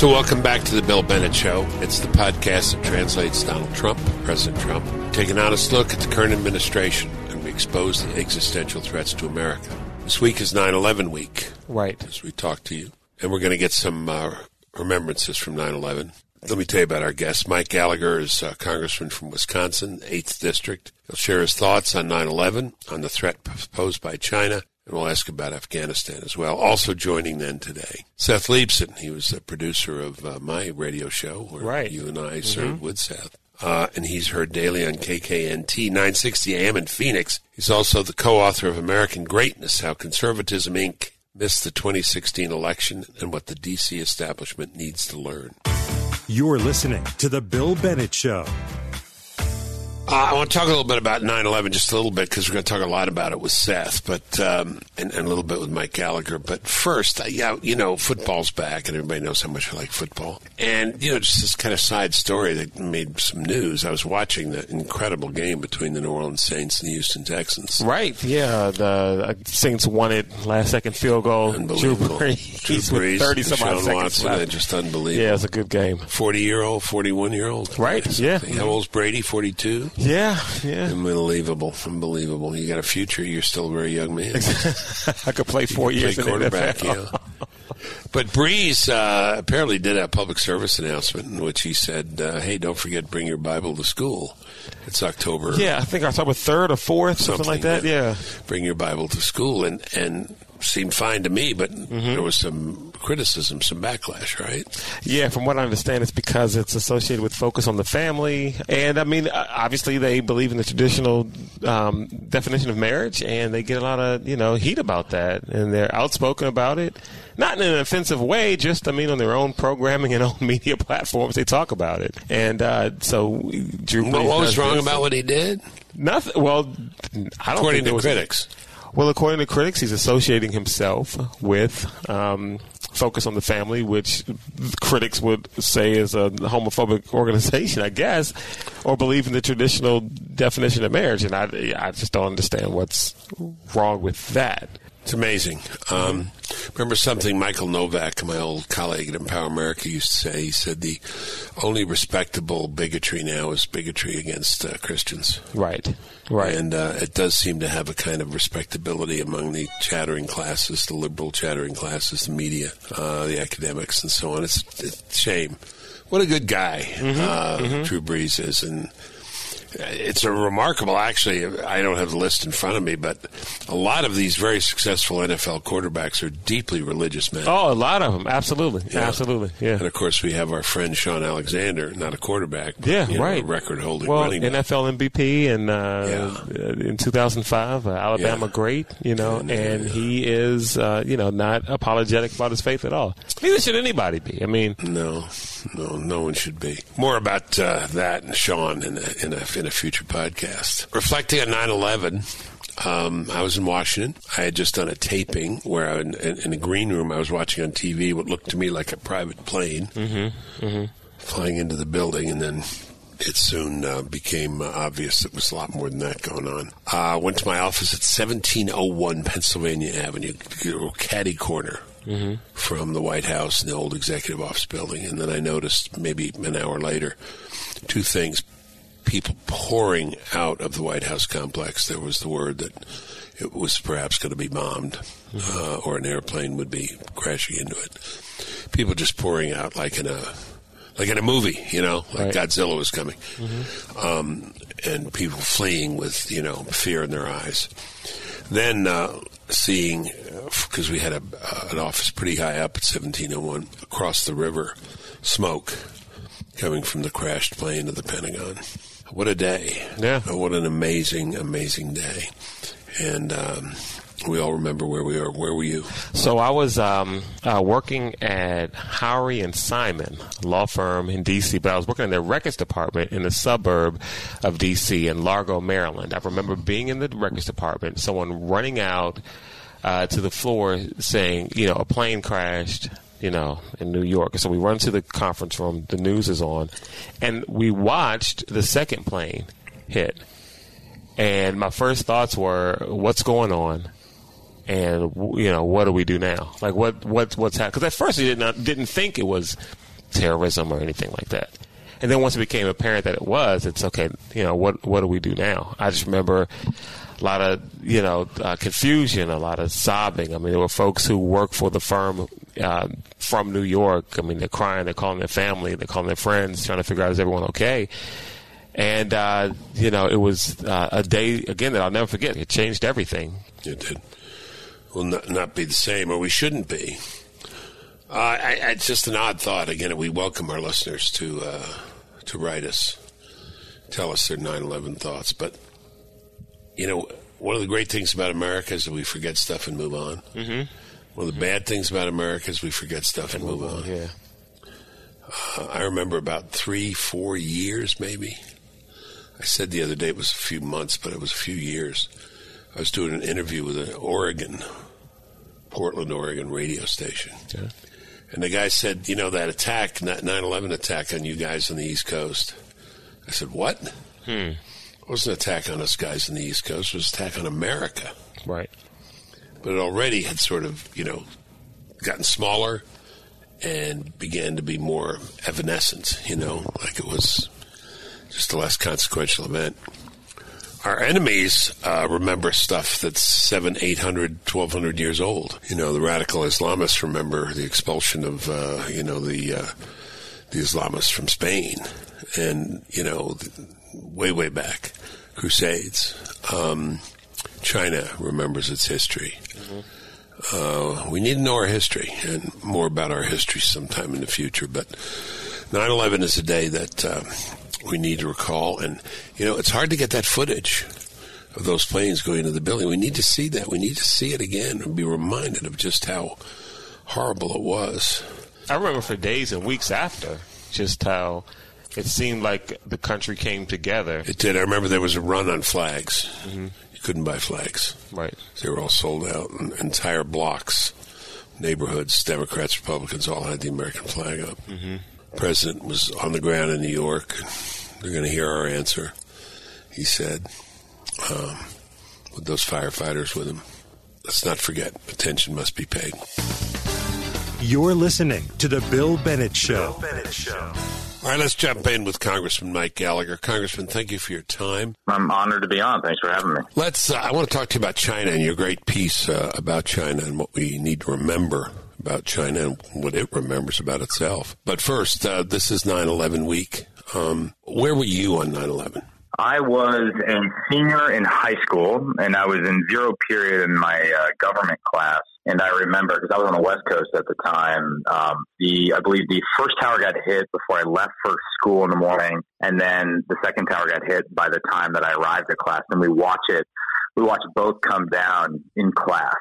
So welcome back to the Bill Bennett Show. It's the podcast that translates Donald Trump, President Trump. We take an honest look at the current administration, and we expose the existential threats to America. This week is 9/11 week, right? As we talk to you, and we're going to get some remembrances from 9/11. Let me tell you about our guest. Mike Gallagher is a congressman from Wisconsin, 8th District. He'll share his thoughts on 9/11, on the threat posed by China, and we'll ask about Afghanistan as well. Also joining then today, Seth Leibsohn. He was the producer of my radio show where you and I served with Seth. And he's heard daily on KKNT, 960 AM in Phoenix. He's also the co-author of American Greatness, How Conservatism, Inc. Missed the 2016 Election and What the D.C. Establishment Needs to Learn. You're listening to The Bill Bennett Show. I want to talk a little bit about 9/11, just a little bit, because we're going to talk a lot about it with Seth, but and a little bit with Mike Gallagher. But first, football's back, and everybody knows how much I like football. And, just this kind of side story that made some news. I was watching the incredible game between the New Orleans Saints and the Houston Texans. Right, yeah. The Saints won it, last-second field goal. Unbelievable. Drew Brees with 30-some-odd seconds left. Just unbelievable. Yeah, it's a good game. 40-year-old, 41-year-old. Right, yeah. How old's Brady, 42? Yeah. Unbelievable. You got a future. You're still a very young man. I could play 4 years in quarterback, NFL. Yeah. But Brees apparently did a public service announcement in which he said, hey, don't forget, bring your Bible to school. It's October. Yeah, I think October 3rd or 4th, something like that. Yeah. Bring your Bible to school. And seemed fine to me, but there was some criticism, some backlash, right? Yeah, from what I understand, it's because it's associated with Focus on the Family. And, I mean, obviously they believe in the traditional definition of marriage, and they get a lot of, heat about that. And they're outspoken about it. Not in an offensive way, just, on their own programming and own media platforms, they talk about it. And so Drew Brees... Well, what was wrong about what he did? Nothing. Well, I don't think there was... According to critics... Well, according to critics, he's associating himself with Focus on the Family, which critics would say is a homophobic organization, I guess, or believe in the traditional definition of marriage. And I just don't understand what's wrong with that. It's amazing. Remember something Michael Novak, my old colleague at Empower America, used to say? He said the only respectable bigotry now is bigotry against Christians. Right. And it does seem to have a kind of respectability among the chattering classes, the liberal chattering classes, the media, the academics, and so on. It's a shame. What a good guy Drew Brees is. And it's a remarkable, actually, I don't have the list in front of me, but a lot of these very successful NFL quarterbacks are deeply religious men. Oh, a lot of them. Absolutely. Yeah. And, of course, we have our friend Sean Alexander, not a quarterback, but a record-holding running back. NFL MVP in 2005, Alabama great, and he is, not apologetic about his faith at all. Neither should anybody be. No one should be. More about that and Sean in a future podcast. Reflecting on 9/11, I was in Washington. I had just done a taping where in the green room I was watching on TV what looked to me like a private plane flying into the building, and then it soon became obvious it was a lot more than that going on. I went to my office at 1701 Pennsylvania Avenue, catty corner. From the White House and the old Executive Office Building. And then I noticed maybe an hour later two things. People pouring out of the White House complex. There was the word that it was perhaps going to be bombed or an airplane would be crashing into it. People just pouring out like in a movie, like Godzilla was coming. And people fleeing with, fear in their eyes. Then seeing, because we had an office pretty high up at 1701, across the river, smoke coming from the crashed plane to the Pentagon. What a day. Yeah. What an amazing, amazing day. And we all remember where we are. Where were you? So I was working at Howery and Simon, a law firm in D.C., but I was working in their records department in the suburb of D.C. in Largo, Maryland. I remember being in the records department, someone running out to the floor saying, a plane crashed, in New York. So we run to the conference room. The news is on. And we watched the second plane hit. And my first thoughts were, what's going on? And what do we do now? Like what's happening? Because at first I didn't think it was terrorism or anything like that. And then once it became apparent that it was, it's okay, you know, what do we do now? I just remember a lot of, you know, confusion, a lot of sobbing. I mean, there were folks who work for the firm from New York. I mean, they're crying, they're calling their family, they're calling their friends, trying to figure out, is everyone okay? And, you know, it was a day, again, that I'll never forget. It changed everything. It did. Will not be the same, or we shouldn't be. It's just an odd thought. Again, we welcome our listeners to write us, tell us their 9/11 thoughts. But, you know, one of the great things about America is that we forget stuff and move on. Mm-hmm. One of the bad things about America is we forget stuff and move on. Yeah. I remember about 3-4 years maybe. I said the other day it was a few months, but it was a few years. I was doing an interview with an Portland, Oregon radio station. Yeah. And the guy said, you know, that attack, 9/11 attack on you guys on the East Coast. I said, what? It wasn't an attack on us guys on the East Coast. It was an attack on America. Right. But it already had sort of, you know, gotten smaller and began to be more evanescent, you know, like it was just the less consequential event. Our enemies remember stuff that's 700, 800, 1,200 years old. You know, the radical Islamists remember the expulsion of, you know, the Islamists from Spain and, you know, way, way back, Crusades. China remembers its history. Mm-hmm. We need to know our history and more about our history sometime in the future. But 9/11 is a day that we need to recall. And, you know, it's hard to get that footage of those planes going into the building. We need to see that. We need to see it again and be reminded of just how horrible it was. I remember for days and weeks after just how it seemed like the country came together. It did. I remember there was a run on flags. Mm-hmm. Couldn't buy flags. Right. They were all sold out. Entire blocks, neighborhoods, Democrats, Republicans, all had the American flag up. Mm-hmm. The president was on the ground in New York. They're going to hear our answer, he said, with those firefighters with him. Let's not forget, attention must be paid. You're listening to The Bill Bennett Show. Bill Bennett Show. All right, let's jump in with Congressman Mike Gallagher. Congressman, thank you for your time. I'm honored to be on. Thanks for having me. I want to talk to you about China and your great piece about China and what we need to remember about China and what it remembers about itself. But first, this is 9/11 week. Where were you on 9/11? I was a senior in high school, and I was in zero period in my government class. And I remember, because I was on the West Coast at the time, I believe the first tower got hit before I left for school in the morning. And then the second tower got hit by the time that I arrived at class. And we watched both come down in class,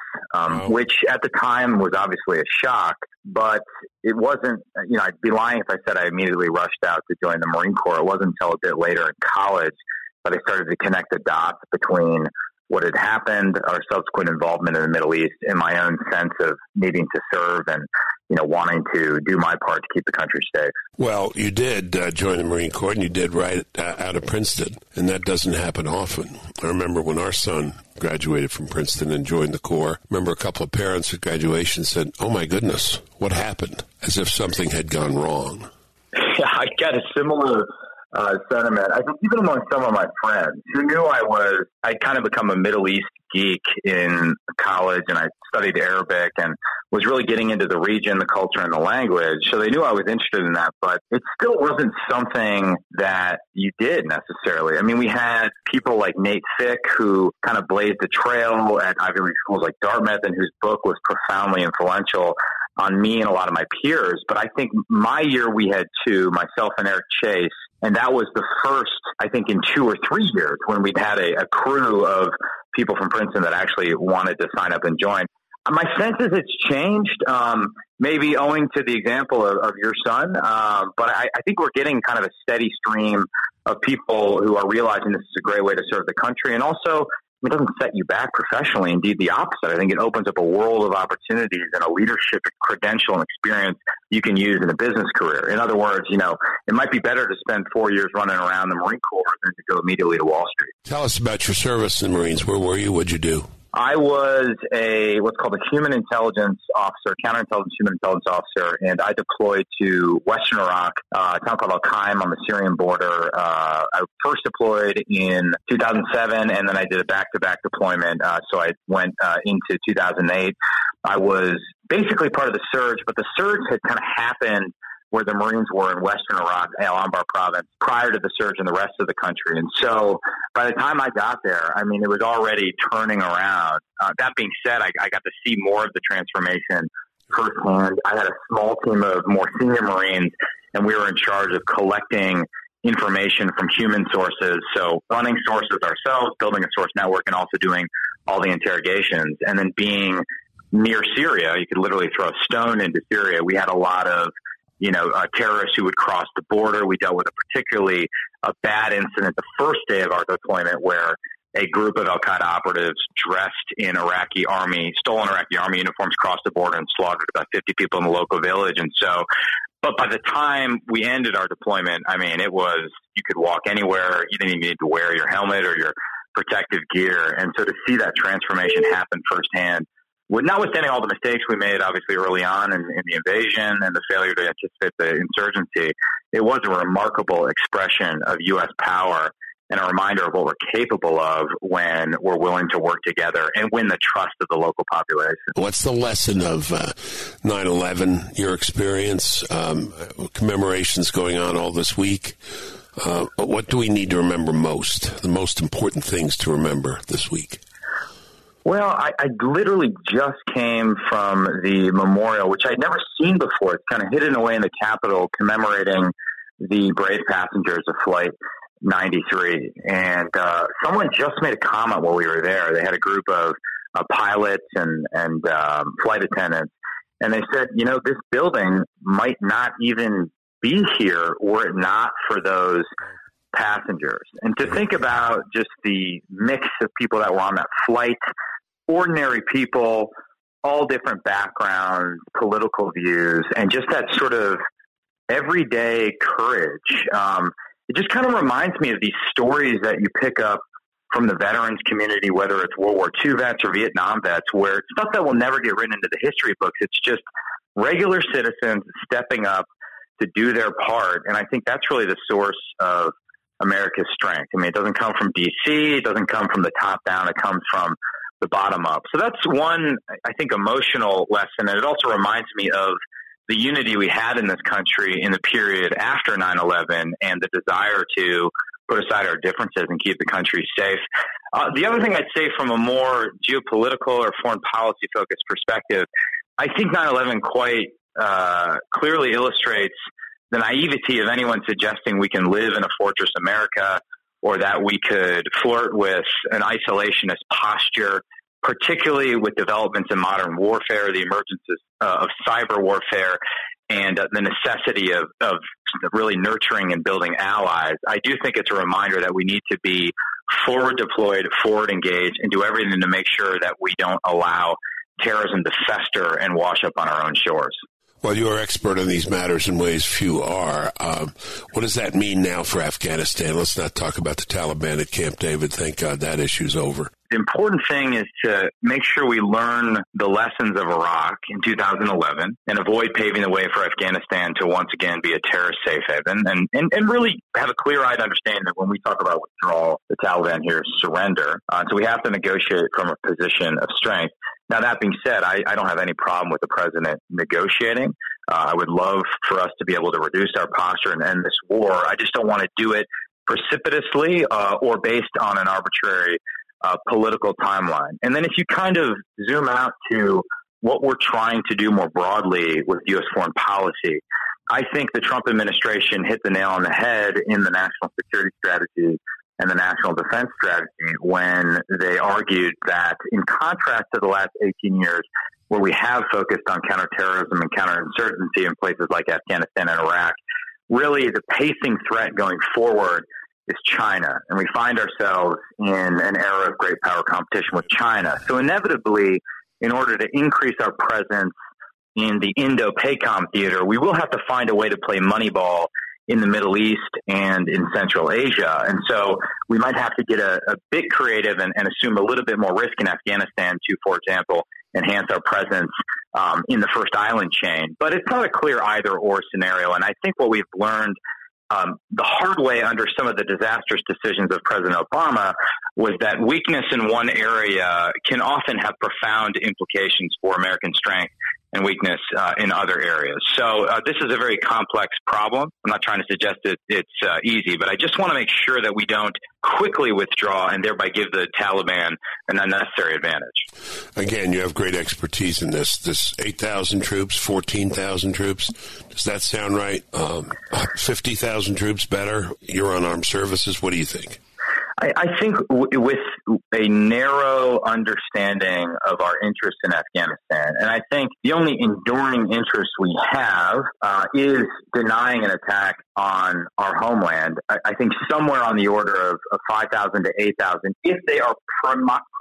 which at the time was obviously a shock. But it wasn't, you know, I'd be lying if I said I immediately rushed out to join the Marine Corps. It wasn't until a bit later in college that I started to connect the dots between what had happened, our subsequent involvement in the Middle East, and my own sense of needing to serve and, you know, wanting to do my part to keep the country safe. Well, you did join the Marine Corps, and you did right out of Princeton, and that doesn't happen often. I remember when our son graduated from Princeton and joined the Corps, I remember a couple of parents at graduation said, oh, my goodness, what happened? As if something had gone wrong. Yeah, I got a similar sentiment. I think even among some of my friends who knew I'd kind of become a Middle East geek in college, and I studied Arabic and was really getting into the region, the culture, and the language. So they knew I was interested in that, but it still wasn't something that you did necessarily. I mean, we had people like Nate Fick, who kind of blazed the trail at Ivy League schools like Dartmouth, and whose book was profoundly influential on me and a lot of my peers. But I think my year we had two, myself and Eric Chase, and that was the first, I think, in 2 or 3 years when we'd had a crew of people from Princeton that actually wanted to sign up and join. My sense is it's changed, maybe owing to the example of your son, but I think we're getting kind of a steady stream of people who are realizing this is a great way to serve the country. And also, it doesn't set you back professionally. Indeed, the opposite. I think it opens up a world of opportunities and a leadership credential and experience you can use in a business career. In other words, you know, it might be better to spend 4 years running around the Marine Corps than to go immediately to Wall Street. Tell us about your service in the Marines. Where were you? What'd you do? I was a what's called a human intelligence officer, counterintelligence human intelligence officer, and I deployed to Western Iraq, a town called Al-Qaim on the Syrian border. I first deployed in 2007, and then I did a back-to-back deployment, so I went into 2008. I was basically part of the surge, but the surge had kind of happened where the Marines were in Western Iraq, Al-Anbar province, prior to the surge in the rest of the country. And so by the time I got there, I mean, it was already turning around. That being said, I got to see more of the transformation firsthand. I had a small team of more senior Marines, and we were in charge of collecting information from human sources. So running sources ourselves, building a source network, and also doing all the interrogations. And then being near Syria, you could literally throw a stone into Syria. We had a lot of terrorists who would cross the border. We dealt with a particularly bad incident the first day of our deployment where a group of al-Qaeda operatives dressed in stolen Iraqi army uniforms crossed the border and slaughtered about 50 people in the local village. And so, but by the time we ended our deployment, I mean, it was, you could walk anywhere. You didn't even need to wear your helmet or your protective gear. And so to see that transformation happen firsthand, notwithstanding all the mistakes we made, obviously, early on in the invasion and the failure to anticipate the insurgency, it was a remarkable expression of U.S. power and a reminder of what we're capable of when we're willing to work together and win the trust of the local population. What's the lesson of 9/11, your experience, commemorations going on all this week? What do we need to remember most, the most important things to remember this week? Well, I literally just came from the memorial, which I'd never seen before. It's kind of hidden away in the Capitol, commemorating the brave passengers of Flight 93. And someone just made a comment while we were there. They had a group of pilots and flight attendants. And they said, this building might not even be here were it not for those passengers. And to think about just the mix of people that were on that flight, ordinary people, all different backgrounds, political views, and just that sort of everyday courage. It just kind of reminds me of these stories that you pick up from the veterans community, whether it's World War II vets or Vietnam vets, where it's stuff that will never get written into the history books. It's just regular citizens stepping up to do their part. And I think that's really the source of America's strength. I mean, it doesn't come from DC. It doesn't come from the top down. It comes from the bottom up. So that's one, I think, emotional lesson. And it also reminds me of the unity we had in this country in the period after 9/11 and the desire to put aside our differences and keep the country safe. The other thing I'd say from a more geopolitical or foreign policy focused perspective, I think 9/11 quite clearly illustrates the naivety of anyone suggesting we can live in a fortress America or that we could flirt with an isolationist posture, particularly with developments in modern warfare, the emergence of cyber warfare, and the necessity of really nurturing and building allies. I do think it's a reminder that we need to be forward deployed, forward engaged, and do everything to make sure that we don't allow terrorism to fester and wash up on our own shores. Well, you are expert on these matters in ways few are. What does that mean now for Afghanistan? Let's not talk about the Taliban at Camp David. Thank God that issue's over. The important thing is to make sure we learn the lessons of Iraq in 2011 and avoid paving the way for Afghanistan to once again be a terrorist safe haven and really have a clear-eyed understanding that when we talk about withdrawal, the Taliban here surrender. So we have to negotiate from a position of strength. Now, that being said, I don't have any problem with the president negotiating. I would love for us to be able to reduce our posture and end this war. I just don't want to do it precipitously or based on an arbitrary political timeline. And then if you kind of zoom out to what we're trying to do more broadly with U.S. foreign policy, I think the Trump administration hit the nail on the head in the National Security Strategy and the National Defense Strategy when they argued that, in contrast to the last 18 years, where we have focused on counterterrorism and counterinsurgency in places like Afghanistan and Iraq, really the pacing threat going forward is China. And we find ourselves in an era of great power competition with China. So inevitably, in order to increase our presence in the Indo-PACOM theater, we will have to find a way to play Moneyball in the Middle East and in Central Asia. And so we might have to get a bit creative and assume a little bit more risk in Afghanistan to, for example, enhance our presence in the first island chain. But it's not a clear either or scenario. And I think what we've learned the hard way under some of the disastrous decisions of President Obama was that weakness in one area can often have profound implications for American strength and weakness in other areas. So this is a very complex problem. I'm not trying to suggest that it's easy, but I just want to make sure that we don't quickly withdraw and thereby give the Taliban an unnecessary advantage. Again, you have great expertise in this. This 8,000 troops, 14,000 troops, does that sound right? 50,000 troops better? You're on armed services. What do you think? I think with a narrow understanding of our interest in Afghanistan, and I think the only enduring interest we have is denying an attack on our homeland. I think somewhere on the order of 5,000 to 8,000, if they are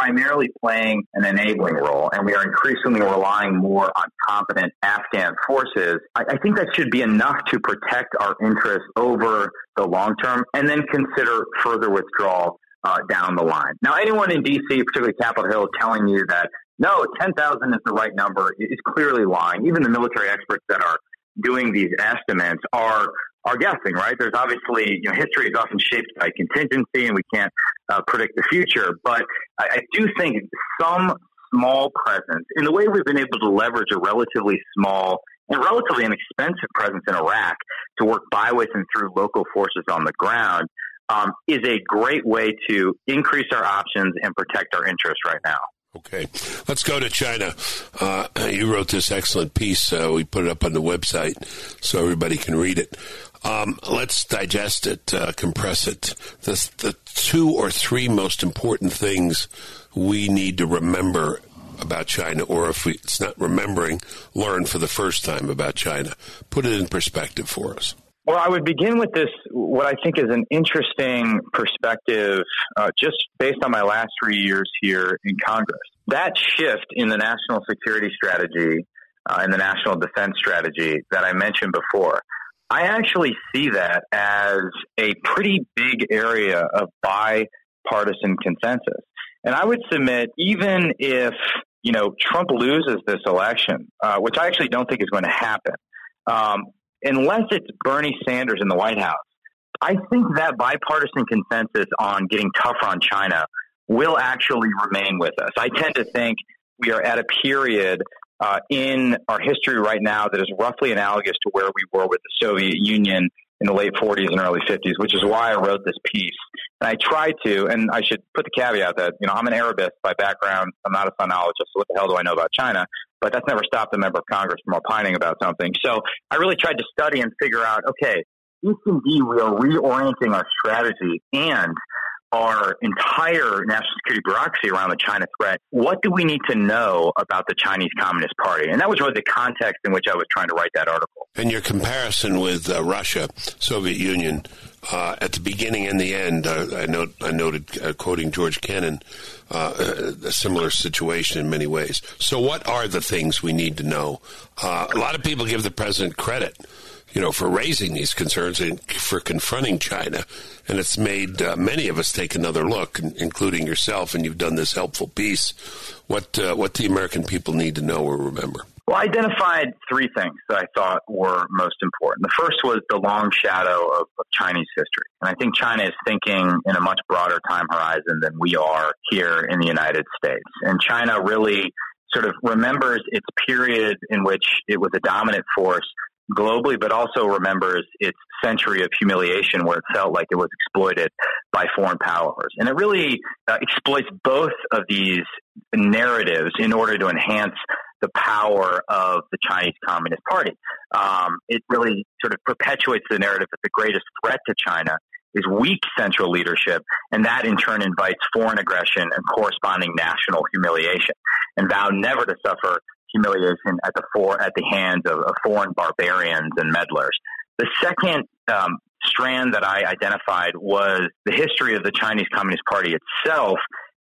primarily playing an enabling role, and we are increasingly relying more on competent Afghan forces, I think that should be enough to protect our interests over the long term, and then consider further withdrawal down the line. Now, anyone in D.C., particularly Capitol Hill, telling you that, no, 10,000 is the right number is clearly lying. Even the military experts that are doing these estimates are guessing, right? There's obviously, history is often shaped by contingency, and we can't predict the future. But I do think some small presence, in the way we've been able to leverage a relatively small and relatively inexpensive presence in Iraq to work by with and through local forces on the ground, is a great way to increase our options and protect our interests right now. Okay. Let's go to China. You wrote this excellent piece. We put it up on the website so everybody can read it. Let's digest it, compress it. The two or three most important things we need to remember about China, or if it's not remembering, learn for the first time about China. Put it in perspective for us. Well, I would begin with this, what I think is an interesting perspective, just based on my last 3 years here in Congress. That shift in the National Security Strategy and the National Defense Strategy that I mentioned before, I actually see that as a pretty big area of bipartisan consensus. And I would submit, even if Trump loses this election, which I actually don't think is going to happen, unless it's Bernie Sanders in the White House, I think that bipartisan consensus on getting tougher on China will actually remain with us. I tend to think we are at a period in our history right now that is roughly analogous to where we were with the Soviet Union in the late 40s and early 50s, which is why I wrote this piece. And I tried to, and I should put the caveat that, I'm an Arabist by background. I'm not a sinologist, so what the hell do I know about China? But that's never stopped a member of Congress from opining about something. So I really tried to study and figure out, okay, if indeed we are reorienting our strategy and our entire national security bureaucracy around the China threat, what do we need to know about the Chinese Communist Party? And that was really the context in which I was trying to write that article. And your comparison with Russia, Soviet Union, at the beginning and the end, I noted, quoting George Kennan, a similar situation in many ways. So what are the things we need to know? A lot of people give the president credit for raising these concerns and for confronting China. And it's made many of us take another look, including yourself, and you've done this helpful piece. What the American people need to know or remember? Well, I identified three things that I thought were most important. The first was the long shadow of Chinese history. And I think China is thinking in a much broader time horizon than we are here in the United States. And China really sort of remembers its period in which it was a dominant force globally, but also remembers its century of humiliation where it felt like it was exploited by foreign powers. And it really exploits both of these narratives in order to enhance the power of the Chinese Communist Party. It really sort of perpetuates the narrative that the greatest threat to China is weak central leadership, and that in turn invites foreign aggression and corresponding national humiliation, and vow never to suffer humiliation at the hands of foreign barbarians and meddlers. The second strand that I identified was the history of the Chinese Communist Party itself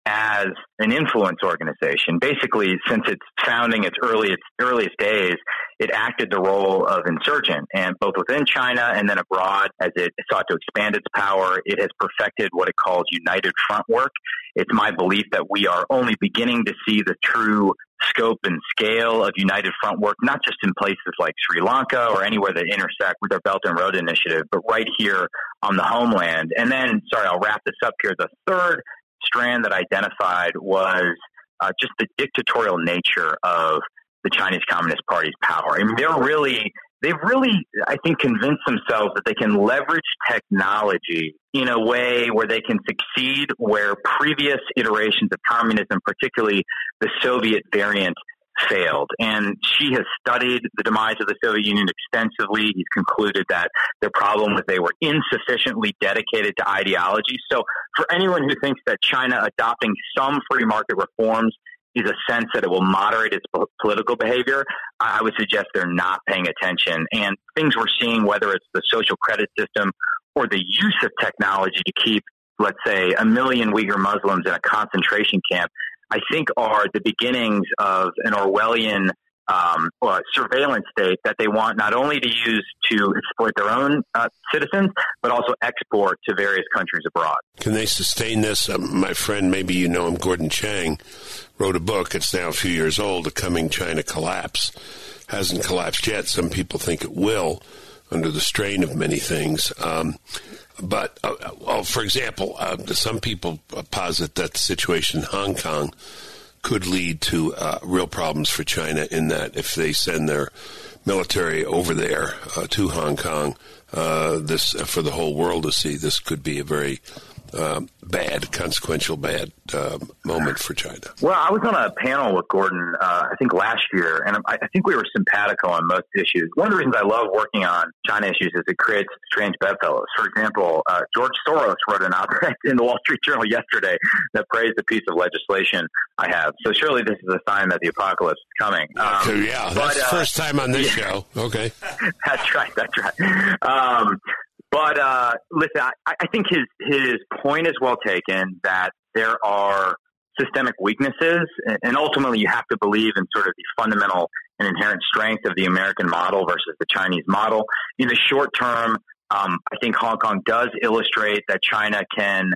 as an influence organization. Basically, since its founding, its earliest days, it acted the role of insurgent, and both within China and then abroad, as it sought to expand its power, it has perfected what it calls united front work. It's my belief that we are only beginning to see the true scope and scale of united front work, not just in places like Sri Lanka or anywhere that intersect with our Belt and Road Initiative, but right here on the homeland. And then, sorry, I'll wrap this up here. The third strand that I identified was just the dictatorial nature of the Chinese Communist Party's power. I mean, they've really, I think, convinced themselves that they can leverage technology in a way where they can succeed where previous iterations of communism, particularly the Soviet variant, failed. And Xi has studied the demise of the Soviet Union extensively. He's concluded that their problem was they were insufficiently dedicated to ideology. So for anyone who thinks that China adopting some free market reforms is a sense that it will moderate its political behavior, I would suggest they're not paying attention. And things we're seeing, whether it's the social credit system or the use of technology to keep, let's say, 1 million Uyghur Muslims in a concentration camp, I think are the beginnings of an Orwellian surveillance state that they want not only to use to exploit their own citizens, but also export to various countries abroad. Can they sustain this? My friend, maybe you know him, Gordon Chang, wrote a book. It's now a few years old, The Coming China Collapse. Hasn't collapsed yet. Some people think it will under the strain of many things. But, for example, some people posit that the situation in Hong Kong could lead to real problems for China in that if they send their military over there to Hong Kong, this for the whole world to see, this could be a very consequential bad moment for China. Well, I was on a panel with Gordon, I think last year, and I think we were simpatico on most issues. One of the reasons I love working on China issues is it creates strange bedfellows. For example, George Soros wrote an op-ed in the Wall Street Journal yesterday that praised the piece of legislation I have. So surely this is a sign that the apocalypse is coming. That's the first time on this show. Okay. That's right. But listen, I think his point is well taken that there are systemic weaknesses, and ultimately you have to believe in sort of the fundamental and inherent strength of the American model versus the Chinese model. In the short term, I think Hong Kong does illustrate that China can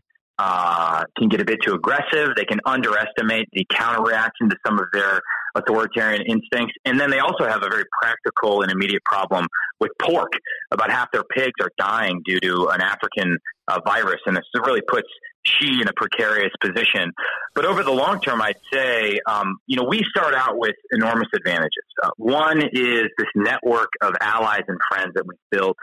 get a bit too aggressive. They can underestimate the counterreaction to some of their authoritarian instincts. And then they also have a very practical and immediate problem with pork. About half their pigs are dying due to an African virus, and this really puts Xi in a precarious position. But over the long term, I'd say, we start out with enormous advantages. One is this network of allies and friends that we've built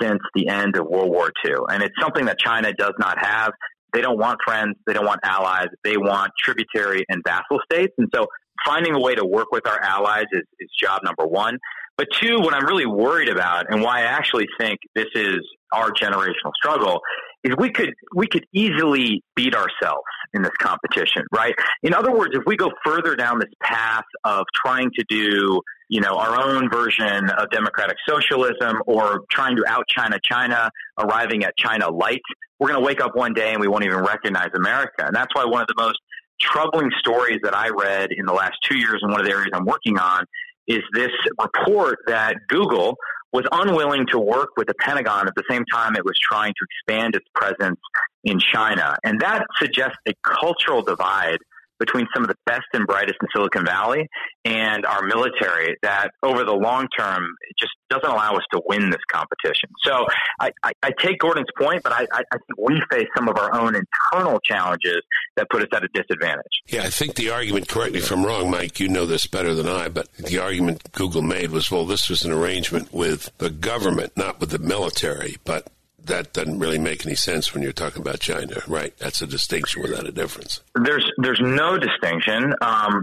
since the end of World War II. And it's something that China does not have. They don't want friends. They don't want allies. They want tributary and vassal states. And so finding a way to work with our allies is job number one. But two, what I'm really worried about and why I actually think this is our generational struggle is we could easily beat ourselves in this competition, right? In other words, if we go further down this path of trying to do, our own version of democratic socialism or trying to out-China China, arriving at China Light, we're going to wake up one day and we won't even recognize America. And that's why one of the most troubling stories that I read in the last 2 years, and one of the areas I'm working on, is this report that Google was unwilling to work with the Pentagon at the same time it was trying to expand its presence in China. And that suggests a cultural divide between some of the best and brightest in Silicon Valley and our military that over the long term just doesn't allow us to win this competition. So I take Gordon's point, but I think we face some of our own internal challenges that put us at a disadvantage. Yeah, I think the argument, correct me if I'm wrong, Mike, you know this better than I, but the argument Google made was, well, this was an arrangement with the government, not with the military, but that doesn't really make any sense when you're talking about China, right? That's a distinction without a difference. There's no distinction.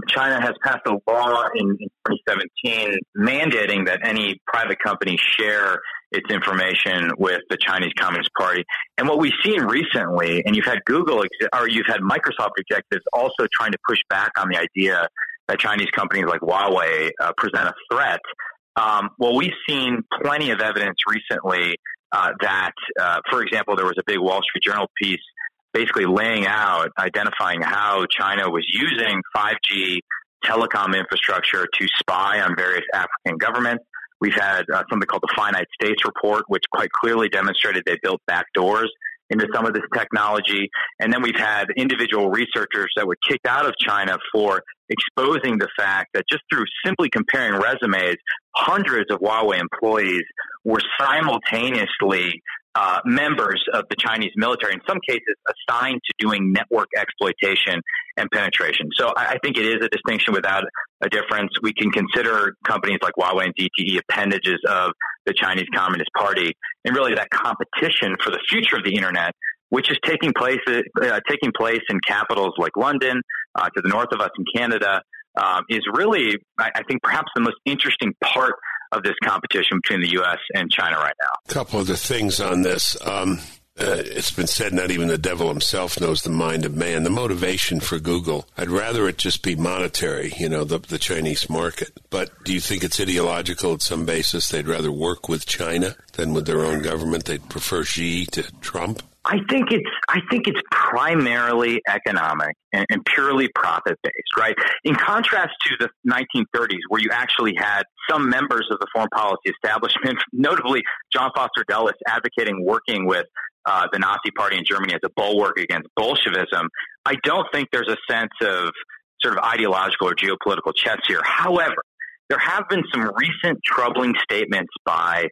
China has passed a law in 2017 mandating that any private company share its information with the Chinese Communist Party. And what we've seen recently, and you've had you've had Microsoft executives also trying to push back on the idea that Chinese companies like Huawei present a threat. Well, we've seen plenty of evidence recently that, for example, there was a big Wall Street Journal piece basically laying out, identifying how China was using 5G telecom infrastructure to spy on various African governments. We've had something called the Finite States Report, which quite clearly demonstrated they built back doors into some of this technology. And then we've had individual researchers that were kicked out of China for exposing the fact that just through simply comparing resumes, hundreds of Huawei employees were simultaneously members of the Chinese military, in some cases assigned to doing network exploitation and penetration. So I think it is a distinction without a difference. We can consider companies like Huawei and ZTE appendages of the Chinese Communist Party, and really that competition for the future of the internet, which is taking place in capitals like London, to the north of us in Canada, is really, I think, perhaps the most interesting part of this competition between the U.S. and China right now. A couple of the things on this. It's been said, not even the devil himself knows the mind of man. The motivation for Google, I'd rather it just be monetary, you know, the Chinese market. But do you think it's ideological at some basis? They'd rather work with China than with their own government. They'd prefer Xi to Trump. I think it's primarily economic and purely profit-based, right? In contrast to the 1930s, where you actually had some members of the foreign policy establishment, notably John Foster Dulles, advocating working with the Nazi Party in Germany as a bulwark against Bolshevism. I don't think there's a sense of sort of ideological or geopolitical chess here. However, there have been some recent troubling statements by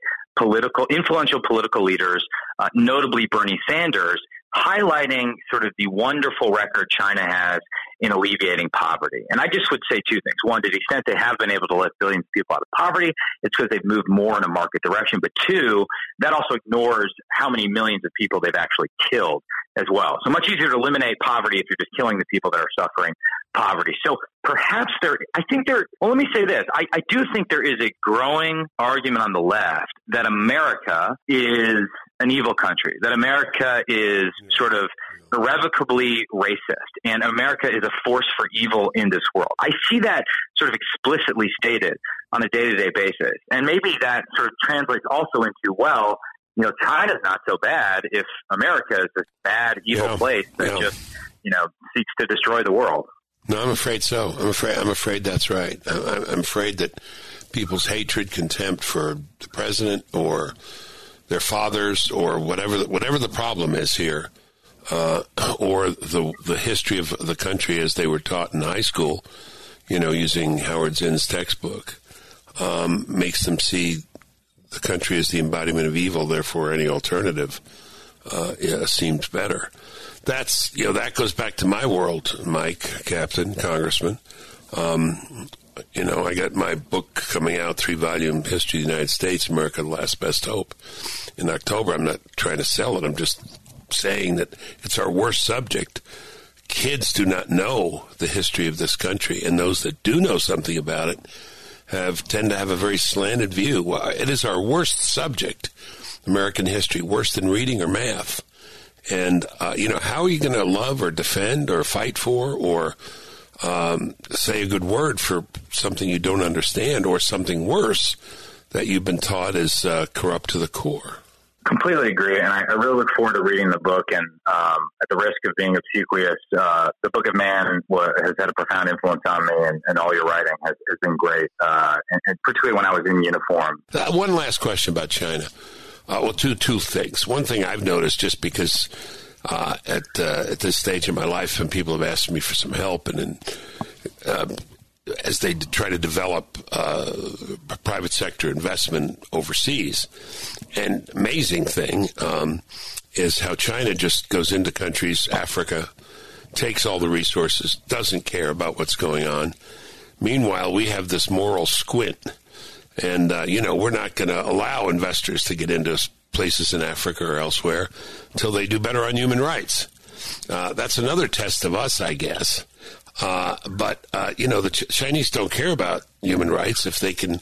influential political leaders, notably Bernie Sanders, highlighting sort of the wonderful record China has in alleviating poverty. And I just would say two things. One, to the extent they have been able to let billions of people out of poverty, it's because they've moved more in a market direction. But two, that also ignores how many millions of people they've actually killed as well. So much easier to eliminate poverty if you're just killing the people that are suffering poverty. So perhaps let me say this. I do think there is a growing argument on the left that America is an evil country, that America is sort of irrevocably racist, and America is a force for evil in this world. I see that sort of explicitly stated on a day-to-day basis. And maybe that sort of translates also into, well, you know, China's not so bad if America is this bad, evil place that just, you know, seeks to destroy the world. No, I'm afraid so. I'm afraid that's right. I'm afraid that people's hatred, contempt for the president or their fathers or whatever the problem is here, or the history of the country as they were taught in high school, you know, using Howard Zinn's textbook, makes them see the country as the embodiment of evil. Therefore, any alternative seems better. That's, you know, that goes back to my world, Mike, Captain, Congressman. You know, I got my book coming out, 3-volume History of the United States, America, the Last Best Hope, in October. I'm not trying to sell it. I'm just saying that it's our worst subject. Kids do not know the history of this country, and those that do know something about it tend to have a very slanted view. It is our worst subject, American history, worse than reading or math. And, you know, how are you going to love or defend or fight for or say a good word for something you don't understand or something worse that you've been taught is corrupt to the core? Completely agree. And I really look forward to reading the book. And at the risk of being obsequious, the Book of Man has had a profound influence on me, and all your writing has been great, and particularly when I was in uniform. One last question about China. Well, two things. One thing I've noticed, just because at this stage in my life, and people have asked me for some help, and as they try to develop private sector investment overseas, an amazing thing is how China just goes into countries, Africa, takes all the resources, doesn't care about what's going on. Meanwhile, we have this moral squint. And, you know, we're not going to allow investors to get into places in Africa or elsewhere until they do better on human rights. That's another test of us, I guess. But, you know, the Chinese don't care about human rights if they can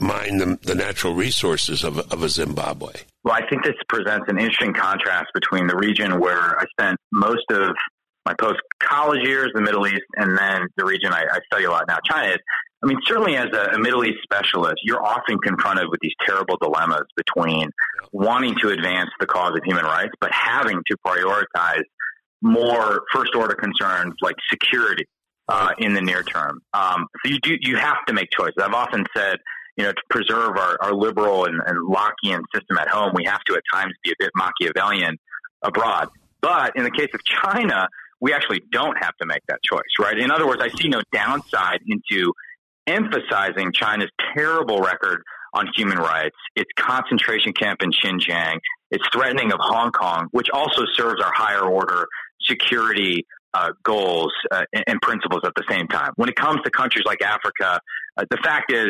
mine the natural resources of a Zimbabwe. Well, I think this presents an interesting contrast between the region where I spent most of my post-college years, the Middle East, and then the region I study a lot now, China is. I mean, certainly as a Middle East specialist, you're often confronted with these terrible dilemmas between wanting to advance the cause of human rights, but having to prioritize more first order concerns like security in the near term. So you have to make choices. I've often said, to preserve our liberal and Lockean system at home, we have to at times be a bit Machiavellian abroad. But in the case of China, we actually don't have to make that choice, right? In other words, I see no downside into emphasizing China's terrible record on human rights, its concentration camp in Xinjiang, its threatening of Hong Kong, which also serves our higher order security goals and principles at the same time. When it comes to countries like Africa, the fact is,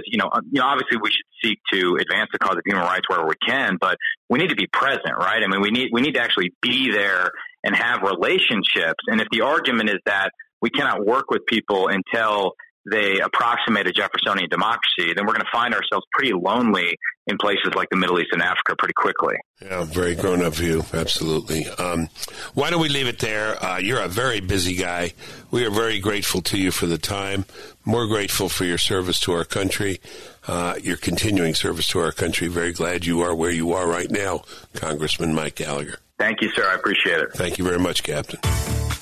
obviously we should seek to advance the cause of human rights wherever we can, but we need to be present, right? I mean, we need to actually be there and have relationships. And if the argument is that we cannot work with people until they approximate a Jeffersonian democracy, then we're going to find ourselves pretty lonely in places like the Middle East and Africa pretty quickly. Yeah, very grown-up view. Absolutely. Why don't we leave it there? You're a very busy guy. We are very grateful to you for the time, more grateful for your service to our country, your continuing service to our country. Very glad you are where you are right now, Congressman Mike Gallagher. Thank you, sir. I appreciate it. Thank you very much, Captain.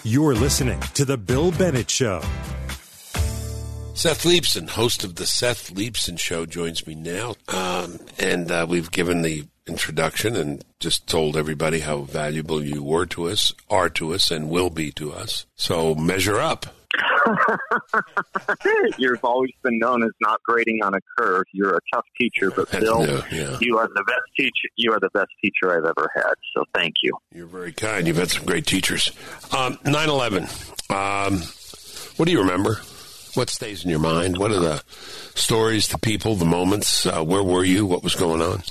You're listening to The Bill Bennett Show. Seth Leibsohn, host of The Seth Leibsohn Show, joins me now. We've given the introduction and just told everybody how valuable you were to us, are to us, and will be to us. So measure up. You've always been known as not grading on a curve. You're a tough teacher, but Bill, you are the best teacher. You are the best teacher I've ever had. So thank you. You're very kind. You've had some great teachers. 9/11. What do you remember? What stays in your mind? What are the stories, the people, the moments? Where were you? What was going on?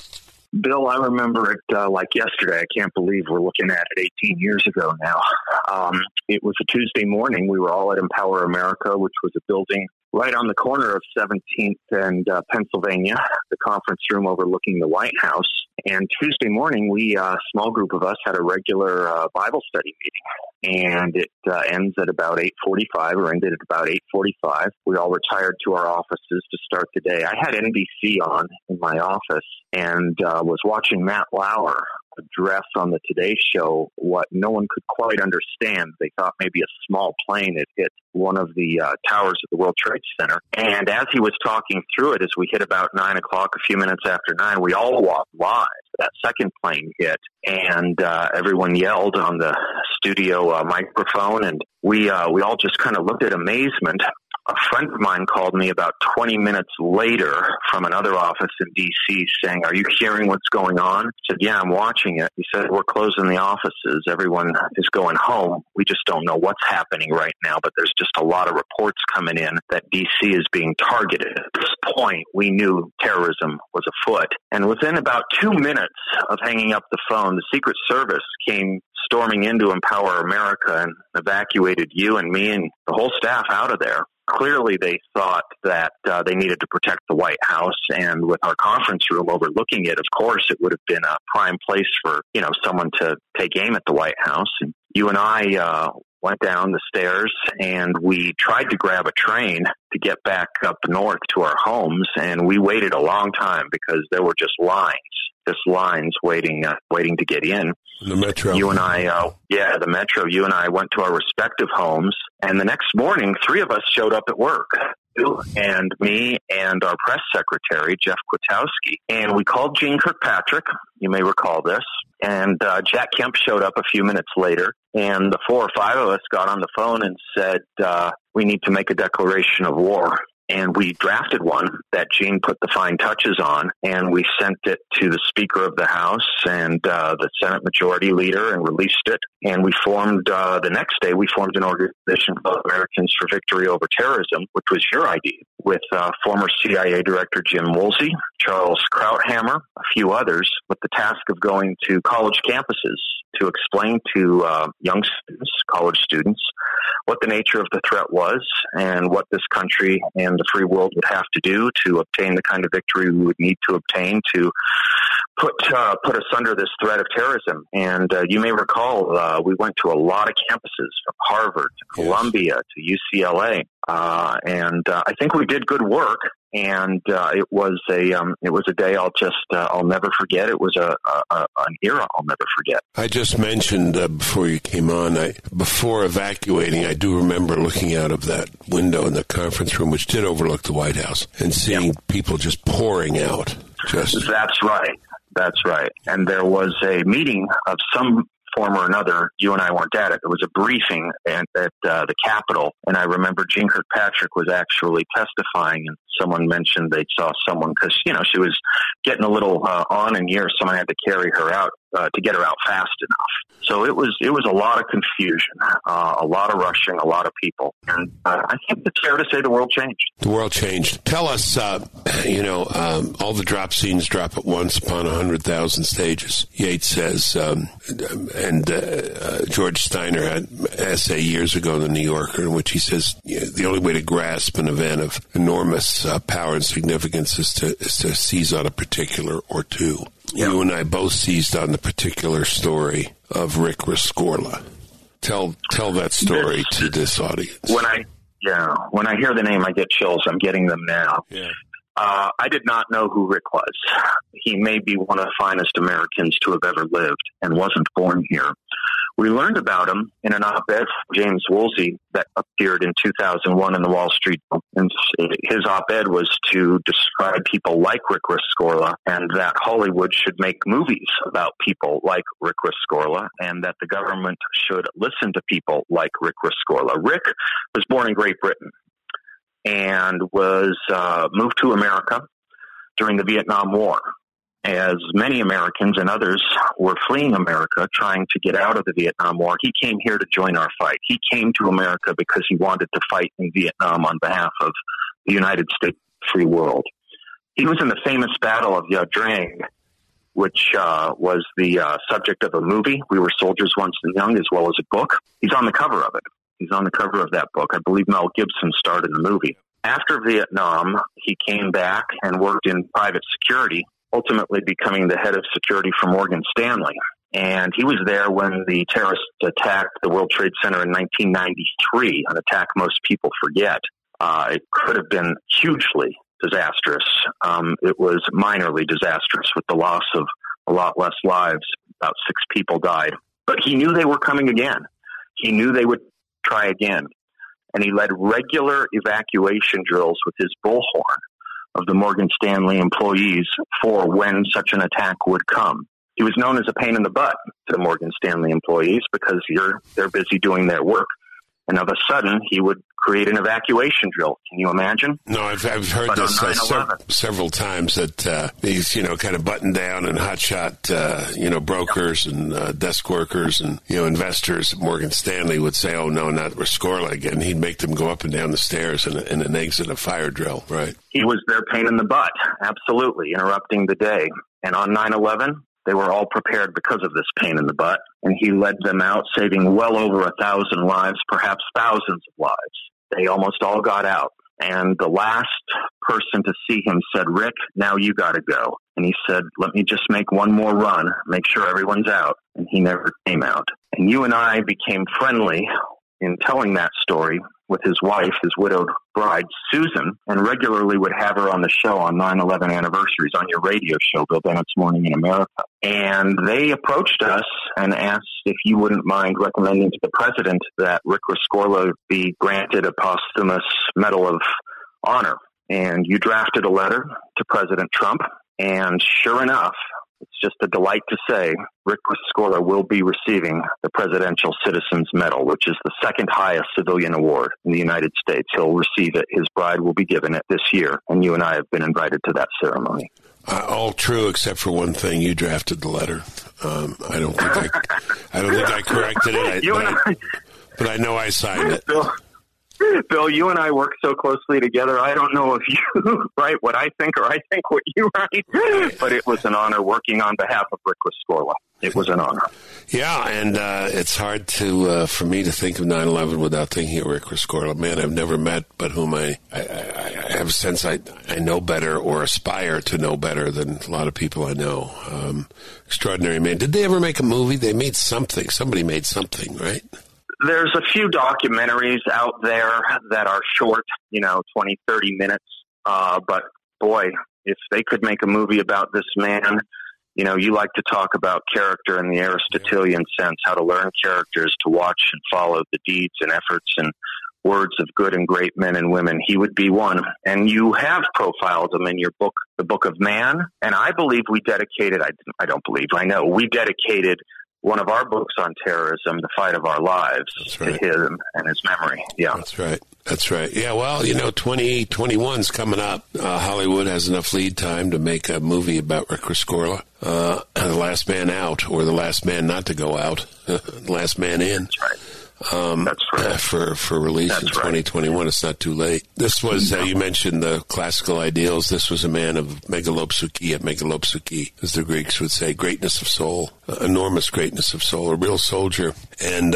Bill, I remember it like yesterday. I can't believe we're looking at it 18 years ago now. It was a Tuesday morning. We were all at Empower America, which was a building right on the corner of 17th and Pennsylvania, the conference room overlooking the White House. And Tuesday morning, we, small group of us, had a regular Bible study meeting. And it ends at about 8:45 or ended at about 8:45. We all retired to our offices to start the day. I had NBC on in my office and was watching Matt Lauer address on the Today Show what no one could quite understand. They thought maybe a small plane had hit one of the towers of the World Trade Center. And as he was talking through it, as we hit about 9 o'clock, a few minutes after 9, we all walked live. That second plane hit, and everyone yelled on the studio microphone, and we all just kind of looked at amazement. A friend of mine called me about 20 minutes later from another office in D.C. saying, "Are you hearing what's going on?" I said, "Yeah, I'm watching it." He said, "We're closing the offices. Everyone is going home. We just don't know what's happening right now, but there's just a lot of reports coming in that D.C. is being targeted." At this point, we knew terrorism was afoot. And within about 2 minutes of hanging up the phone, the Secret Service came storming into Empower America and evacuated you and me and the whole staff out of there. Clearly, they thought that they needed to protect the White House, and with our conference room overlooking it, of course, it would have been a prime place for, someone to take aim at the White House. And you and I went down the stairs, and we tried to grab a train to get back up north to our homes, and we waited a long time because there were just lines waiting to get in. The Metro. You and I, the Metro. You and I went to our respective homes, and the next morning, three of us showed up at work, you and me and our press secretary, Jeff Kwiatkowski. And we called Jeane Kirkpatrick, you may recall this, and Jack Kemp showed up a few minutes later, and the four or five of us got on the phone and said, we need to make a declaration of war. And we drafted one that Jeane put the fine touches on, and we sent it to the Speaker of the House and the Senate Majority Leader and released it. And we formed, the next day, we formed an organization called Americans for Victory Over Terrorism, which was your idea, with former CIA Director Jim Woolsey, Charles Krauthammer, a few others, with the task of going to college campuses to explain to young students, college students, what the nature of the threat was and what this country and the free world would have to do to obtain the kind of victory we would need to obtain to put asunder this threat of terrorism. And you may recall, we went to a lot of campuses, from Harvard to Columbia to UCLA, and I think we did good work. And it was a day I'll never forget. It was an era I'll never forget. I just mentioned before you came on, before evacuating, I do remember looking out of that window in the conference room, which did overlook the White House, and seeing people just pouring out. That's right. And there was a meeting of some form or another. You and I weren't at it. There was a briefing at the Capitol, and I remember Jeane Kirkpatrick was actually testifying, and someone mentioned they saw someone, because, you know, she was getting a little on in years. Someone had to carry her out to get her out fast enough. So it was a lot of confusion, a lot of rushing, a lot of people. And I think it's fair to say the world changed. The world changed. Tell us, all the drop scenes drop at once upon 100,000 stages, Yeats says, and George Steiner had an essay years ago in The New Yorker in which he says the only way to grasp an event of enormous power and significance is to seize on a particular or two. Yep. You and I both seized on the particular story of Rick Rescorla. Tell that story to this audience. When I hear the name, I get chills. I'm getting them now. Yeah. I did not know who Rick was. He may be one of the finest Americans to have ever lived, and wasn't born here. We learned about him in an op-ed from James Woolsey that appeared in 2001 in the Wall Street Journal. And his op-ed was to describe people like Rick Rescorla, and that Hollywood should make movies about people like Rick Rescorla, and that the government should listen to people like Rick Rescorla. Rick was born in Great Britain and was moved to America during the Vietnam War, as many Americans and others were fleeing America, trying to get out of the Vietnam War. He came here to join our fight. He came to America because he wanted to fight in Vietnam on behalf of the United States free world. He was in the famous Battle of Nha Trang, which was the subject of a movie, We Were Soldiers Once and Young, as well as a book. He's on the cover of it. He's on the cover of that book. I believe Mel Gibson starred in the movie. After Vietnam, he came back and worked in private security, ultimately becoming the head of security for Morgan Stanley. And he was there when the terrorists attacked the World Trade Center in 1993, an attack most people forget. It could have been hugely disastrous. It was minorly disastrous, with the loss of a lot less lives. About 6 people died. But he knew they were coming again. He knew they would try again. And he led regular evacuation drills with his bullhorn of the Morgan Stanley employees for when such an attack would come. He was known as a pain in the butt to the Morgan Stanley employees because they're busy doing their work. And of a sudden, he would create an evacuation drill. Can you imagine? No, I've heard but this several times that these, kind of button down and hotshot, brokers and desk workers and, investors at Morgan Stanley would say, oh, no, not Rescorla again. He'd make them go up and down the stairs in an exit of fire drill, right? He was their pain in the butt, absolutely, interrupting the day. And on 9/11, they were all prepared because of this pain in the butt, and he led them out, saving well over 1,000 lives, perhaps thousands of lives. They almost all got out, and the last person to see him said, Rick, now you got to go. And he said, let me just make one more run, make sure everyone's out, and he never came out. And you and I became friendly in telling that story with his wife, his widowed bride, Susan, and regularly would have her on the show on 9/11 anniversaries on your radio show, Bill Bennett's Morning in America. And they approached us and asked if you wouldn't mind recommending to the president that Rick Rescorla be granted a posthumous Medal of Honor. And you drafted a letter to President Trump, and sure enough, it's just a delight to say Rick Rescorla will be receiving the Presidential Citizens Medal, which is the second highest civilian award in the United States. He'll receive it. His bride will be given it this year, and you and I have been invited to that ceremony. All true, except for one thing. You drafted the letter. I don't think I corrected it. But I know I signed it. Bill, you and I work so closely together. I don't know if you write what I think or I think what you write, but it was an honor working on behalf of Rick Rescorla. It was an honor. Yeah, and it's hard to for me to think of 9/11 without thinking of Rick Rescorla, a man I've never met, but whom I have a sense I know better or aspire to know better than a lot of people I know. Extraordinary man. Did they ever make a movie? They made something. Somebody made something, right? There's a few documentaries out there that are short, 20, 30 minutes. But boy, if they could make a movie about this man, you like to talk about character in the Aristotelian sense, how to learn characters, to watch and follow the deeds and efforts and words of good and great men and women. He would be one. And you have profiled him in your book, The Book of Man. And I believe we dedicated, we dedicated one of our books on terrorism, The Fight of Our Lives, right, to him and his memory. Yeah, that's right. That's right. Yeah, well, 2021's coming up. Hollywood has enough lead time to make a movie about Rick Rescorla, The Last Man Out, or The Last Man Not to Go Out, Last Man In. That's right. That's right. For release in 2021, right. It's not too late. This was, you mentioned the classical ideals. This was a man of megalopsuki, as the Greeks would say, greatness of soul, enormous greatness of soul, a real soldier, and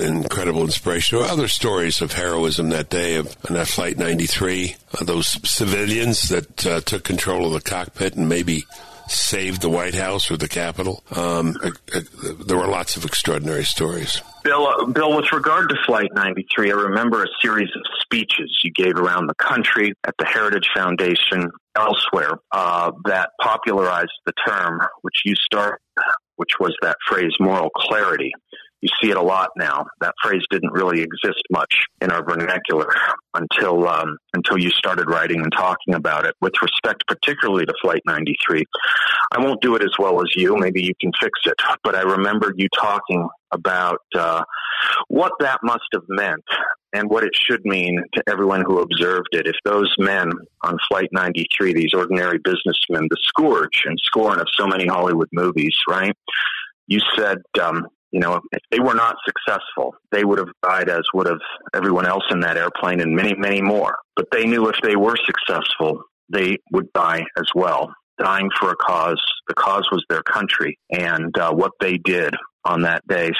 incredible inspiration. There were other stories of heroism that day on that Flight 93, those civilians that took control of the cockpit and maybe saved the White House or the Capitol. There were lots of extraordinary stories. Bill, with regard to Flight 93, I remember a series of speeches you gave around the country at the Heritage Foundation, elsewhere, that popularized the term, which was that phrase, moral clarity. You see it a lot now. That phrase didn't really exist much in our vernacular until you started writing and talking about it. With respect particularly to Flight 93, I won't do it as well as you. Maybe you can fix it. But I remembered you talking about what that must have meant and what it should mean to everyone who observed it. If those men on Flight 93, these ordinary businessmen, the scourge and scorn of so many Hollywood movies, right? You said... if they were not successful, they would have died, as would have everyone else in that airplane and many, many more. But they knew if they were successful, they would die as well, dying for a cause. The cause was their country. And what they did on that day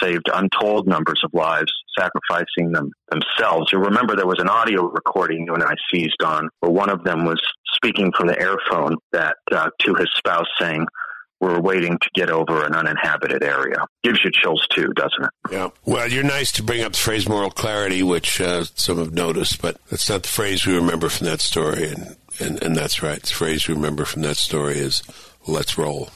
saved untold numbers of lives, sacrificing themselves. You remember there was an audio recording you and I seized on where one of them was speaking from the airphone to his spouse saying, "We're waiting to get over an uninhabited area." Gives you chills too, doesn't it? Yeah. Well, you're nice to bring up the phrase moral clarity, which some have noticed, but that's not the phrase we remember from that story. And that's right. The phrase we remember from that story is, "Let's roll."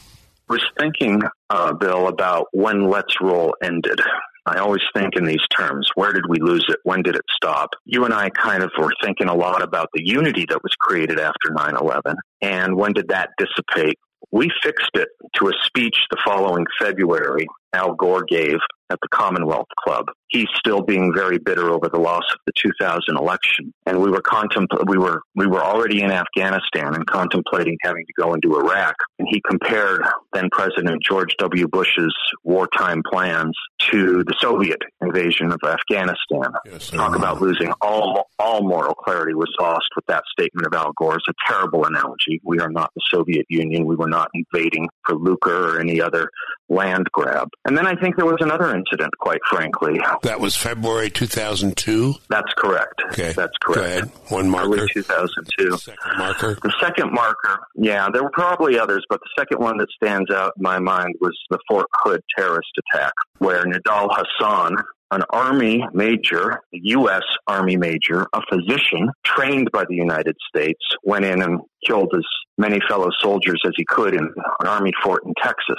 I was thinking, Bill, about when "Let's Roll" ended. I always think in these terms, where did we lose it? When did it stop? You and I kind of were thinking a lot about the unity that was created after 9/11. And when did that dissipate? We fixed it to a speech the following February Al Gore gave at the Commonwealth Club. He's still being very bitter over the loss of the 2000 election. And we were we were already in Afghanistan and contemplating having to go into Iraq. And he compared then President George W. Bush's wartime plans to the Soviet invasion of Afghanistan. Yes, talk about losing all moral clarity was lost with that statement of Al Gore's. A terrible analogy. We are not the Soviet Union. We were not invading for lucre or any other land grab. And then I think there was another incident, quite frankly. That was February 2002? That's correct. Okay. That's correct. Go ahead. One marker. Early 2002. The second marker, yeah, there were probably others, but the second one that stands out in my mind was the Fort Hood terrorist attack, where Nidal Hassan, an Army major, a U.S. Army major, a physician trained by the United States, went in and killed as many fellow soldiers as he could in an Army fort in Texas.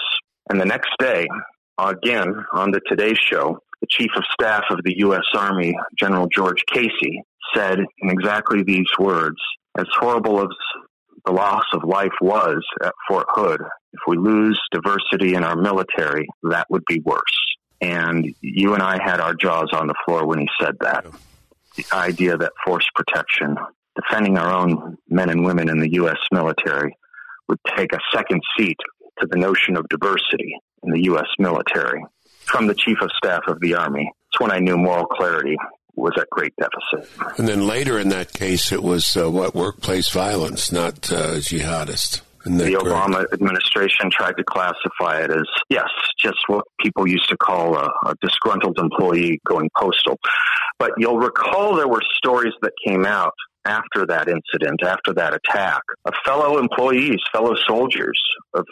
And the next day, again, on the Today Show, the Chief of Staff of the U.S. Army, General George Casey, said in exactly these words, "As horrible as the loss of life was at Fort Hood, if we lose diversity in our military, that would be worse." And you and I had our jaws on the floor when he said that. The idea that force protection, defending our own men and women in the U.S. military, would take a second seat to the notion of diversity in the U.S. military, from the Chief of Staff of the Army. It's when I knew moral clarity was at great deficit. And then later in that case, it was workplace violence, not jihadist. The Obama administration tried to classify it as, yes, just what people used to call a disgruntled employee going postal. But you'll recall there were stories that came out after that incident, after that attack, of fellow employees, fellow soldiers of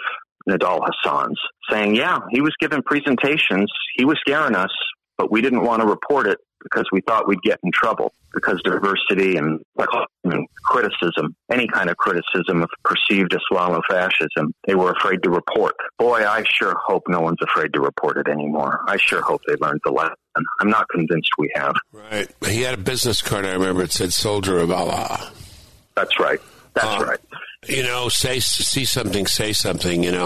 Nidal Hassan's saying, yeah, he was giving presentations, he was scaring us, but we didn't want to report it because we thought we'd get in trouble, because diversity and criticism, any kind of criticism of perceived Islamofascism, they were afraid to report. Boy, I sure hope no one's afraid to report it anymore. I sure hope they learned the lesson. I'm not convinced we have. Right. He had a business card, I remember, it said Soldier of Allah. That's right. That's right. You know, say something, you know,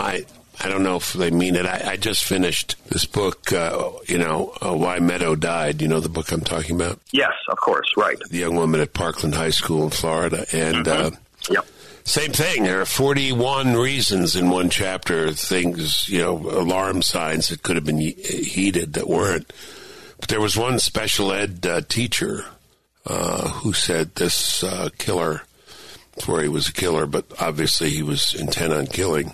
I don't know if they mean it. I just finished this book, Why Meadow Died. You know the book I'm talking about? Yes, of course, right. The young woman at Parkland High School in Florida. And yep. Same thing. There are 41 reasons in one chapter, things, you know, alarm signs that could have been heeded that weren't. But there was one special ed teacher who said this killer, before he was a killer, but obviously he was intent on killing,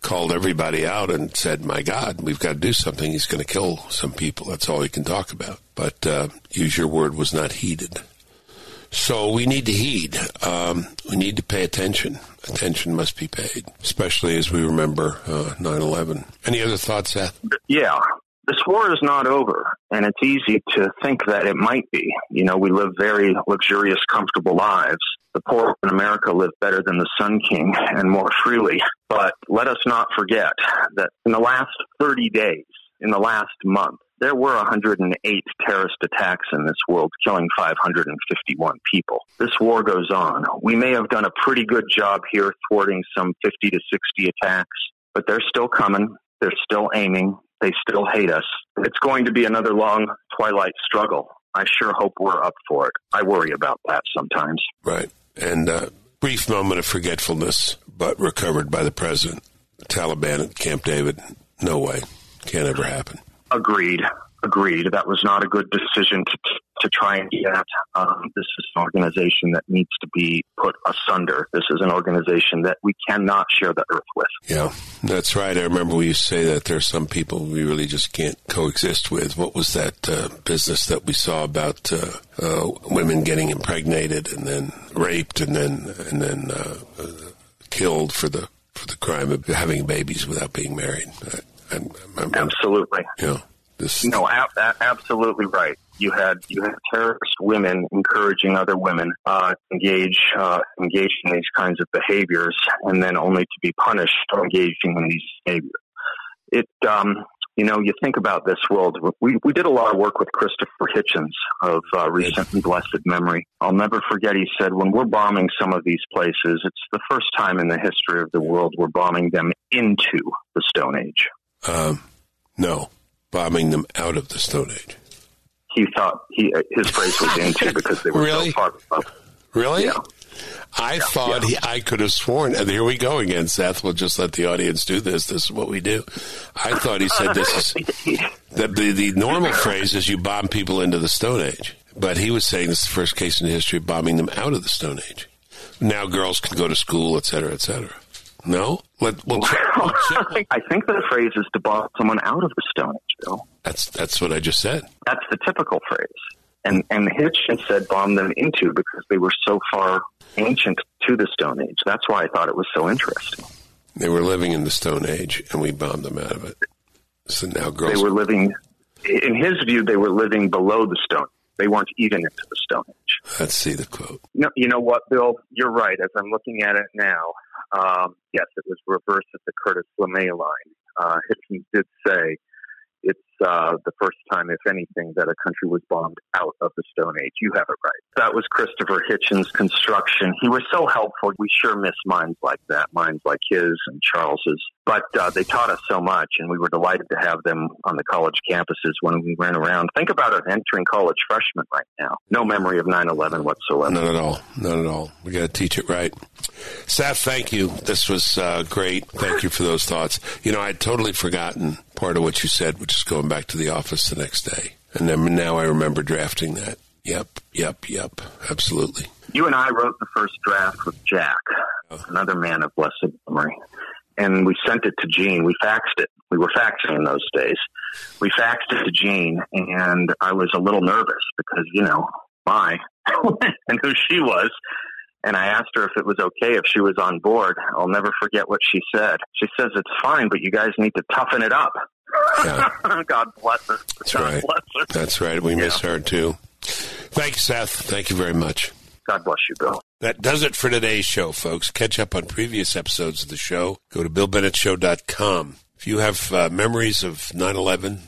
called everybody out and said, my God, we've got to do something. He's going to kill some people. That's all he can talk about. But use your word was not heeded. So we need to heed. We need to pay attention. Attention must be paid, especially as we remember 9/11. Any other thoughts, Seth? Yeah. This war is not over, and it's easy to think that it might be. You know, we live very luxurious, comfortable lives. The poor in America live better than the Sun King and more freely. But let us not forget that in the last 30 days, in the last month, there were 108 terrorist attacks in this world, killing 551 people. This war goes on. We may have done a pretty good job here thwarting some 50 to 60 attacks, but they're still coming. They're still aiming. They still hate us. It's going to be another long twilight struggle. I sure hope we're up for it. I worry about that sometimes. Right. And a brief moment of forgetfulness, but recovered by the president. The Taliban at Camp David. No way. Can't ever happen. Agreed. That was not a good decision to try and get. This is an organization that needs to be put asunder. This is an organization that we cannot share the earth with. Yeah, that's right. I remember we used to say that there are some people we really just can't coexist with. What was that business that we saw about women getting impregnated and then raped and then killed for the crime of having babies without being married? I'm absolutely. Yeah. No, absolutely right. You had terrorist women encouraging other women engage in these kinds of behaviors, and then only to be punished for engaging in these behaviors. You think about this world. We did a lot of work with Christopher Hitchens of recent and blessed memory. I'll never forget. He said, when we're bombing some of these places, it's the first time in the history of the world we're bombing them into the Stone Age. No. Bombing them out of the Stone Age. He thought his phrase was into because they were really? So far above. Really? Yeah. I thought I could have sworn, and here we go again, Seth, we'll just let the audience do this. This is what we do. I thought he said this is, that the normal phrase is you bomb people into the Stone Age. But he was saying this is the first case in history of bombing them out of the Stone Age. Now girls can go to school, et cetera, et cetera. No? We'll check. I think the phrase is to bomb someone out of the Stone Age, Bill. That's what I just said. That's the typical phrase. And Hitchens said bomb them into because they were so far ancient to the Stone Age. That's why I thought it was so interesting. They were living in the Stone Age, and we bombed them out of it. So now girls... They were living... In his view, they were living below the Stone Age. They weren't even into the Stone Age. Let's see the quote. No, you know what, Bill? You're right. As I'm looking at it now... yes, it was reversed at the Curtis LeMay line. Hitchens did say it's the first time, if anything, that a country was bombed out of the Stone Age. You have it right. That was Christopher Hitchens' construction. He was so helpful. We sure miss minds like that, minds like his and Charles's. But they taught us so much, and we were delighted to have them on the college campuses when we ran around. Think about an entering college freshman right now. No memory of 9/11 whatsoever. Not at all. We got to teach it right. Seth, thank you. This was great. Thank you for those thoughts. You know, I'd totally forgotten part of what you said, which is going come back to the office the next day. And then now I remember drafting that. Yep. Absolutely. You and I wrote the first draft with Jack, another man of blessed memory. And we sent it to Jeane. We faxed it. We were faxing in those days. We faxed it to Jeane, and I was a little nervous because, you know, my and who she was. And I asked her if it was okay if she was on board. I'll never forget what she said. She says, "It's fine, but you guys need to toughen it up." Yeah. God bless her. God bless her. That's right. We miss her, too. Thanks, Seth. Thank you very much. God bless you, Bill. That does it for today's show, folks. Catch up on previous episodes of the show. Go to BillBennettShow.com. If you have memories of 9/11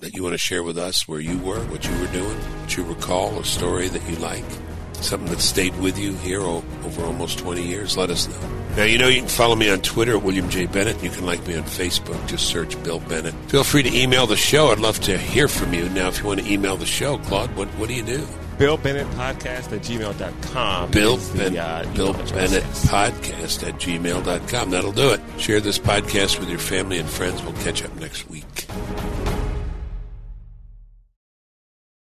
that you want to share with us, where you were, what you were doing, what you recall, a story that you like, something that stayed with you here over almost 20 years, let us know. Now, you know, you can follow me on Twitter at William J. Bennett. You can like me on Facebook. Just search Bill Bennett. Feel free to email the show. I'd love to hear from you. Now, if you want to email the show, Claude, what do you do? Bill Bennett Podcast at gmail.com. Bill Bennett Podcast at gmail.com. That'll do it. Share this podcast with your family and friends. We'll catch up next week.